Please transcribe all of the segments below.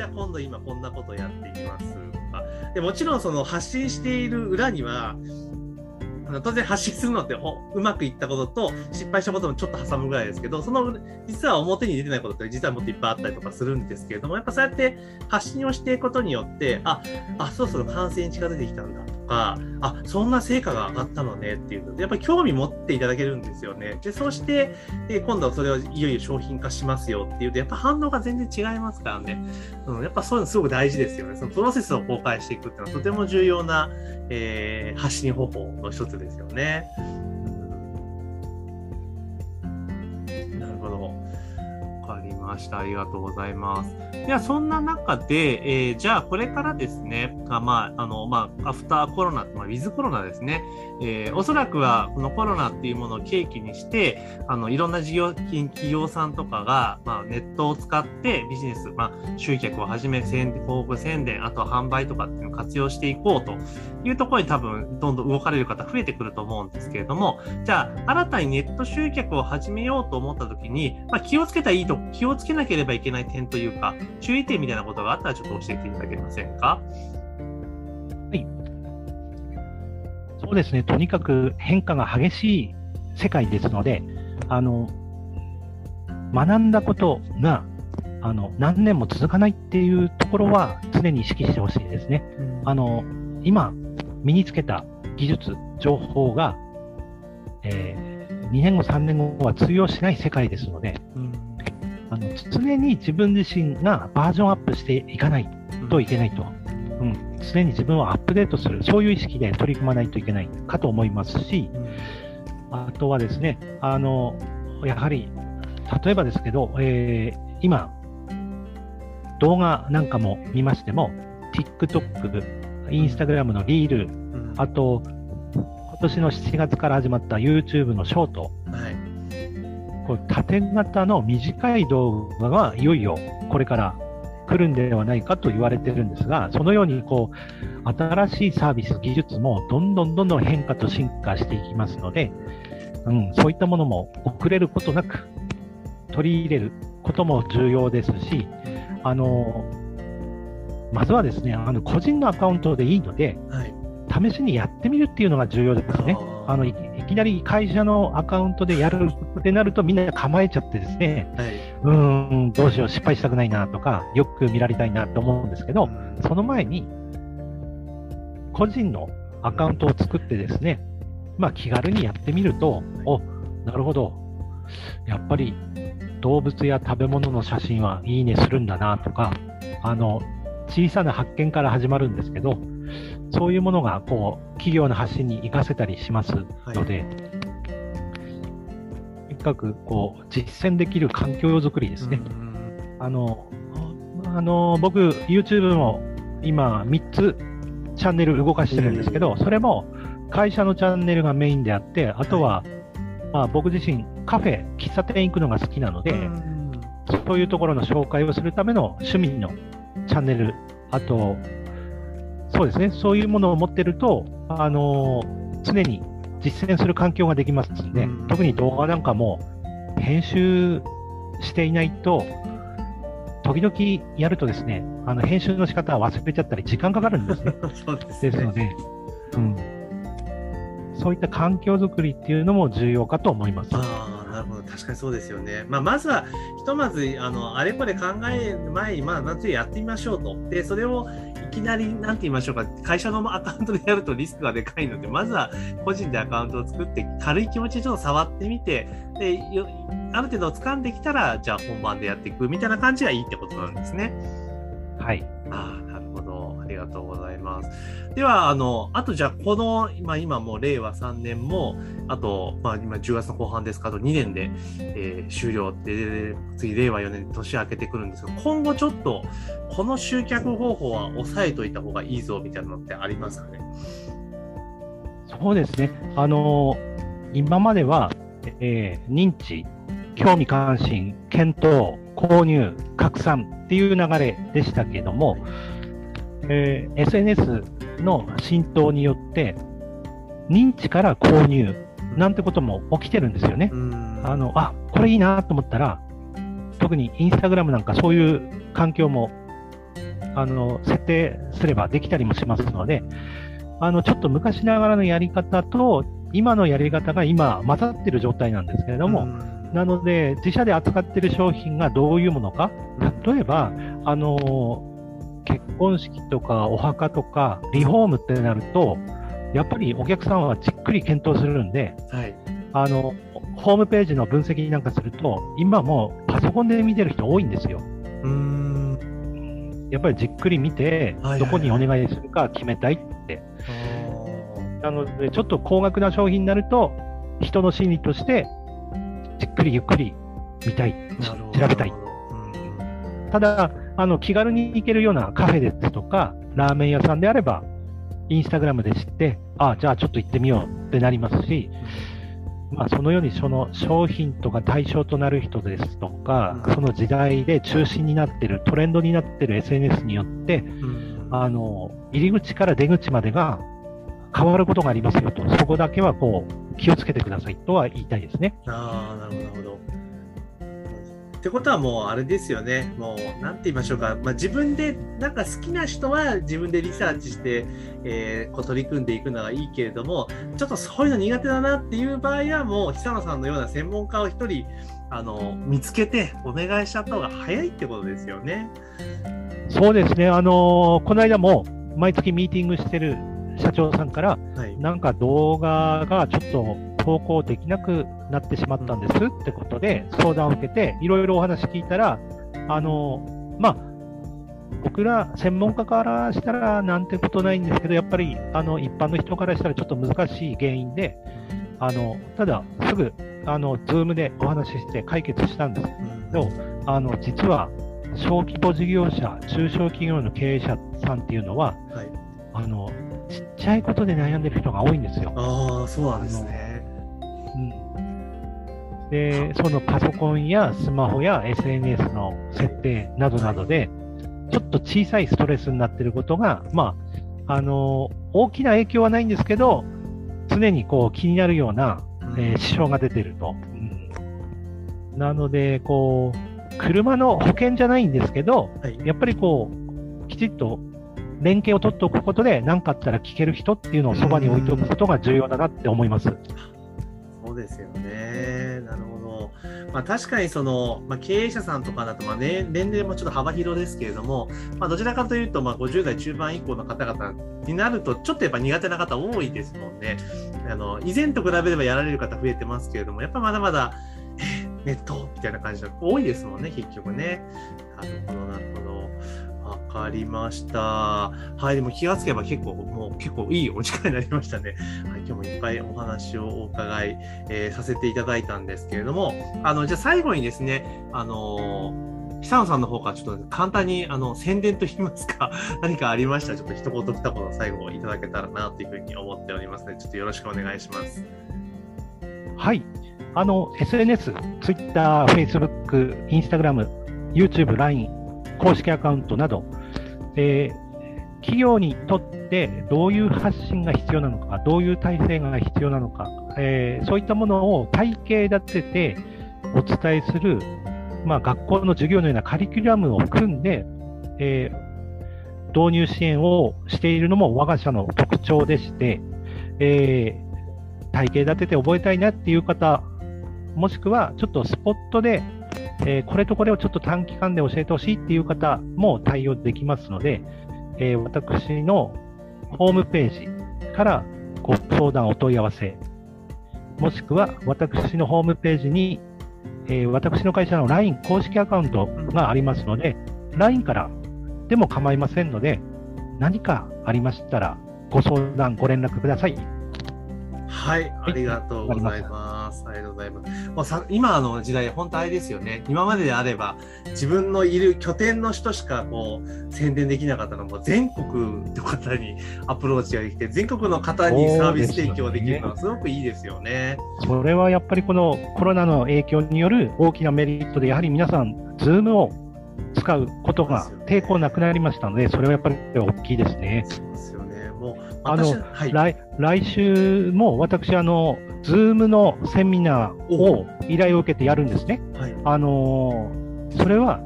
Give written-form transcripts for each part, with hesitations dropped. じゃあ今度今こんなことやっていますとか。でもちろんその発信している裏には当然発信するのってうまくいったことと失敗したこともちょっと挟むぐらいですけど、その実は表に出てないことって実はもっといっぱいあったりとかするんですけれども、やっぱそうやって発信をしていくことによって、そろそろ完成に近づいてきたんだとか、そんな成果が上がったのねっていうのでやっぱり興味持っていただけるんですよね。でそうして今度はそれをいよいよ商品化しますよっていうと、やっぱ反応が全然違いますからね、やっぱそういうのすごく大事ですよね。そのプロセスを公開していくっていうのはとても重要な、発信方法の一つですよね。なるほど、分かりました、ありがとうございます。ではそんな中で、じゃあこれからですね、アフターコロナ、ウィズコロナですね、おそらくはこのコロナっていうものを契機にしていろんな企業さんとかが、ネットを使ってビジネス、集客をはじめ広告宣伝、あとは販売とかっていうのを活用していこうというところに多分どんどん動かれる方増えてくると思うんですけれども、じゃあ新たにネット集客を始めようと思った時に、気をつけなければいけない点というか注意点みたいなことがあったらちょっと教えていただけませんか？はい、そうですね、とにかく変化が激しい世界ですので、学んだことが何年も続かないっていうところは常に意識してほしいですね。今身につけた技術情報が、2年後3年後は通用しない世界ですので、常に自分自身がバージョンアップしていかないといけないと、常に自分をアップデートする、そういう意識で取り組まないといけないかと思いますし、あとはですね、やはり例えばですけど、今動画なんかも見ましても TikTok、Instagram のリール、あと今年の7月から始まった YouTube のショート、縦型の短い動画がいよいよこれから来るんではないかと言われているんですが、そのように新しいサービス、技術もどんどん変化と進化していきますので、そういったものも遅れることなく取り入れることも重要ですし、まずはですね、個人のアカウントでいいので、試しにやってみるっていうのが重要ですね。いきなり会社のアカウントでやるってなるとみんな構えちゃってですね、どうしよう、失敗したくないなとかよく見られたいなと思うんですけど、その前に個人のアカウントを作ってですね、気軽にやってみると、なるほど、やっぱり動物や食べ物の写真はいいねするんだなとか、小さな発見から始まるんですけど、そういうものが企業の発信に生かせたりしますので、とにかく実践できる環境づくりですね。僕 YouTube も今3つチャンネル動かしてるんですけど、それも会社のチャンネルがメインであって、あとは僕自身カフェ、喫茶店行くのが好きなので、そういうところの紹介をするための趣味のチャンネル、あとそうですね、そういうものを持っていると、常に実践する環境ができますので、特に動画なんかも編集していないと、時々やるとですね、編集の仕方は忘れちゃったり時間かかるんですね。ですので、そういった環境づくりっていうのも重要かと思います。なるほど、確かにそうですよね。まずはひとまずあれこれ考える前に、夏やってみましょうと。でそれをいきなりなんて言いましょうか、会社のアカウントでやるとリスクがでかいので、まずは個人でアカウントを作って軽い気持ちでちょっと触ってみて、である程度掴んできたらじゃあ本番でやっていくみたいな感じがいいってことなんですね。はい。なるほど、ありがとうございます。ではあとじゃあこの今もう令和3年もあと、今10月の後半ですか、あと2年で、終了って、次令和4年年明けてくるんですが、今後ちょっとこの集客方法は抑えといた方がいいぞみたいなのってありますかね？そうですね、今までは、認知、興味関心、検討、購入、拡散っていう流れでしたけれども、SNS の浸透によって認知から購入なんてことも起きてるんですよね。これいいなと思ったら、特にインスタグラムなんかそういう環境も設定すればできたりもしますので、ちょっと昔ながらのやり方と今のやり方が今混ざっている状態なんですけれども、なので自社で扱っている商品がどういうものか、例えば結婚式とかお墓とかリフォームってなるとやっぱりお客さんはじっくり検討するんで、はい、ホームページの分析なんかすると今もうパソコンで見てる人多いんですよ。やっぱりじっくり見て、はいはいはい、どこにお願いするか決めたいって、なのでちょっと高額な商品になると人の心理としてじっくりゆっくり見たい、調べたい、ただ気軽に行けるようなカフェですとかラーメン屋さんであればインスタグラムで知って、あ、じゃあちょっと行ってみようってなりますし、まあ、そのようにその商品とか対象となる人ですとか、その時代で中心になっているトレンドになっている SNS によって、入り口から出口までが変わることがありますよと、そこだけはこう気をつけてくださいとは言いたいですね。ああ、なるほど。ってことはもうあれですよね、もうなんて言いましょうか、まあ、自分でなんか好きな人は自分でリサーチして、こう取り組んでいくのはいいけれども、ちょっとそういうの苦手だなっていう場合はもう久野さんのような専門家を一人見つけてお願いしちゃった方が早いってことですよね。そうですね、この間も毎月ミーティングしてる社長さんから、はい、なんか動画がちょっと投稿できなくなってしまったんですってことで相談を受けて、いろいろお話聞いたら、まあ、僕ら専門家からしたらなんてことないんですけど、やっぱり一般の人からしたらちょっと難しい原因で、ただすぐZoom でお話しして解決したんですけど、実は小規模事業者、中小企業の経営者さんっていうのは、はい、ちっちゃいことで悩んでる人が多いんですよ。ああ、そうなんですね。で、そのパソコンやスマホや SNS の設定などなどで、ちょっと小さいストレスになっていることが、まあ、大きな影響はないんですけど、常にこう気になるような、支障が出ていると、なのでこう車の保険じゃないんですけど、やっぱりこうきちっと連携を取っておくことで、何かあったら聞ける人っていうのをそばに置いておくことが重要だなって思います。そうですよね。なるほど。まあ、確かにその、まあ、経営者さんとかだと、まあね、年齢もちょっと幅広ですけれども、まあ、どちらかというと、まあ、50代中盤以降の方々になるとちょっとやっぱ苦手な方多いですもんね。以前と比べればやられる方増えてますけれども、やっぱまだまだネットみたいな感じが多いですもんね、結局ね。なるほど、なるほど。わかりました。はい、でも気がつけば結構いいお時間になりましたね。はい、今日もいっぱいお話をお伺い、させていただいたんですけれども、じゃあ最後にですね、久野さんの方からちょっと簡単に宣伝といいますか、何かありましたらちょっと一言二言最後いただけたらなというふうに思っておりますので、ちょっとよろしくお願いします。はい、SNS、Twitter、Facebook、Instagram、YouTube、LINE、公式アカウントなど、企業にとってどういう発信が必要なのか、どういう体制が必要なのか、そういったものを体系立ててお伝えする、まあ、学校の授業のようなカリキュラムを組んで、導入支援をしているのも我が社の特徴でして、体系立てて覚えたいなっていう方、もしくはちょっとスポットでこれとこれをちょっと短期間で教えてほしいっていう方も対応できますので、私のホームページからご相談お問い合わせ、もしくは私のホームページに、私の会社の LINE 公式アカウントがありますので、 LINE からでも構いませんので、何かありましたらご相談ご連絡ください。はい、ありがとうございます。ありがとうございます。もう今の時代、本当あれですよね。今までであれば、自分のいる拠点の人しかこう宣伝できなかったのも、全国の方にアプローチができて、全国の方にサービス提供できるのはすごくいいですよね。それはやっぱりこのコロナの影響による大きなメリットで、やはり皆さん、Zoom を使うことが抵抗なくなりましたので、それはやっぱり大きいですね。そうですよね。もうはい、来週も私Zoom のセミナーを依頼を受けてやるんですね。はい、それは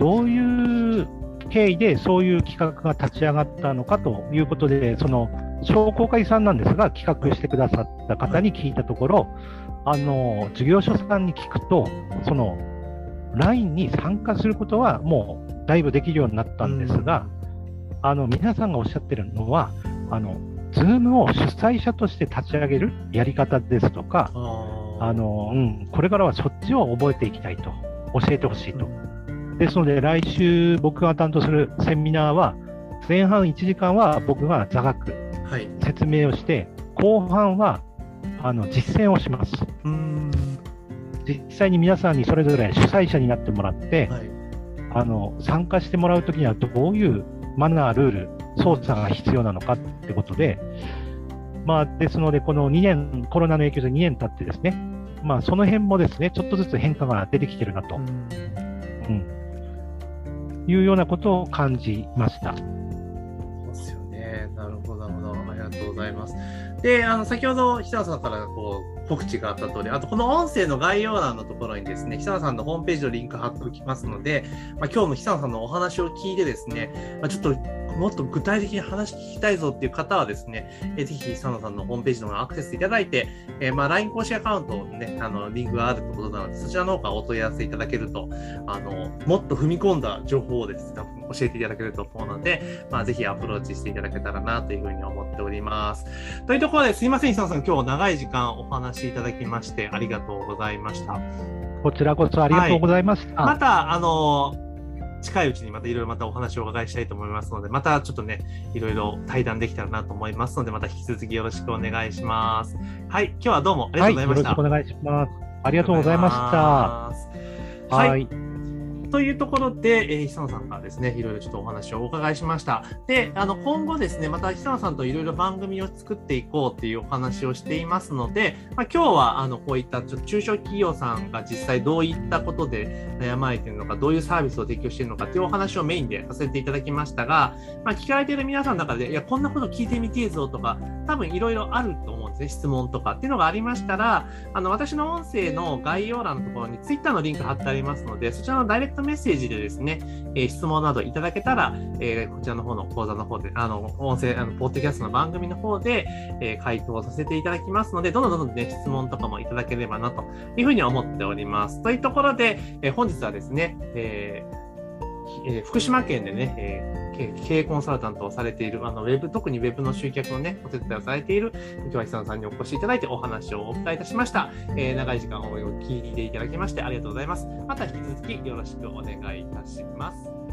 どういう経緯でそういう企画が立ち上がったのかということで、その商工会さんなんですが企画してくださった方に聞いたところ、事業所さんに聞くと、その LINE に参加することはもうだいぶできるようになったんですが、皆さんがおっしゃってるのはZoom を主催者として立ち上げるやり方ですとか、これからはそっちを覚えていきたいと、教えてほしいと。ですので来週僕が担当するセミナーは前半1時間は僕が座学、説明をして、後半は実践をします。実際に皆さんにそれぞれ主催者になってもらって、参加してもらうときにはどういうマナー、ルール、操作が必要なのかってことで、ですのでこの2年、コロナの影響で2年経ってですね、その辺もですねちょっとずつ変化が出てきてるなと、いうようなことを感じました。ですよね。なるほど、ありがとうございます。で、先ほど久田さんから告知があった通り、あとこの音声の概要欄のところにですね、久田さんのホームページのリンク貼っておきますので、今日の久田さんのお話を聞いてですね、ちょっともっと具体的に話聞きたいぞっていう方はですね、ぜひ久野さんのホームページの方にアクセスいただいて、LINE 公式アカウントのね、リンクがあるってことなので、そちらの方からお問い合わせいただけると、もっと踏み込んだ情報をですね、教えていただけると思うので、ぜひアプローチしていただけたらなというふうに思っております。というところで、すいません、久野さん、今日長い時間お話いただきましてありがとうございました。こちらこそありがとうございました。また、近いうちにまたいろいろまたお話をお伺いしたいと思いますので、またちょっとねいろいろ対談できたらなと思いますので、また引き続きよろしくお願いします。はい、今日はどうもありがとうございました。よろしくお願いします。ありがとうございました。というところで、久野さんからですねいろいろちょっとお話をお伺いしました。で、今後ですねまた久野さんといろいろ番組を作っていこうというお話をしていますので、今日はこういったちょっと中小企業さんが実際どういったことで悩まれているのか、どういうサービスを提供しているのかというお話をメインでさせていただきましたが、聞かれている皆さんの中でいやこんなこと聞いてみてえぞとか、多分いろいろあると思うんですね、質問とかっていうのがありましたら、私の音声の概要欄のところに Twitter のリンク貼ってありますので、そちらのダイレクトメッセージでですね、質問などいただけたら、こちらの方の講座の方で、音声、ポッドキャストの番組の方で、回答させていただきますので、どんどんね、質問とかもいただければなというふうに思っております。というところで、本日はですね、福島県でね、経営コンサルタントをされている、ウェブ、特にウェブの集客のね、お手伝いをされている、今日久野さんにお越しいただいてお話をお伺いいたしました。長い時間お聞きいただきましてありがとうございます。また引き続きよろしくお願いいたします。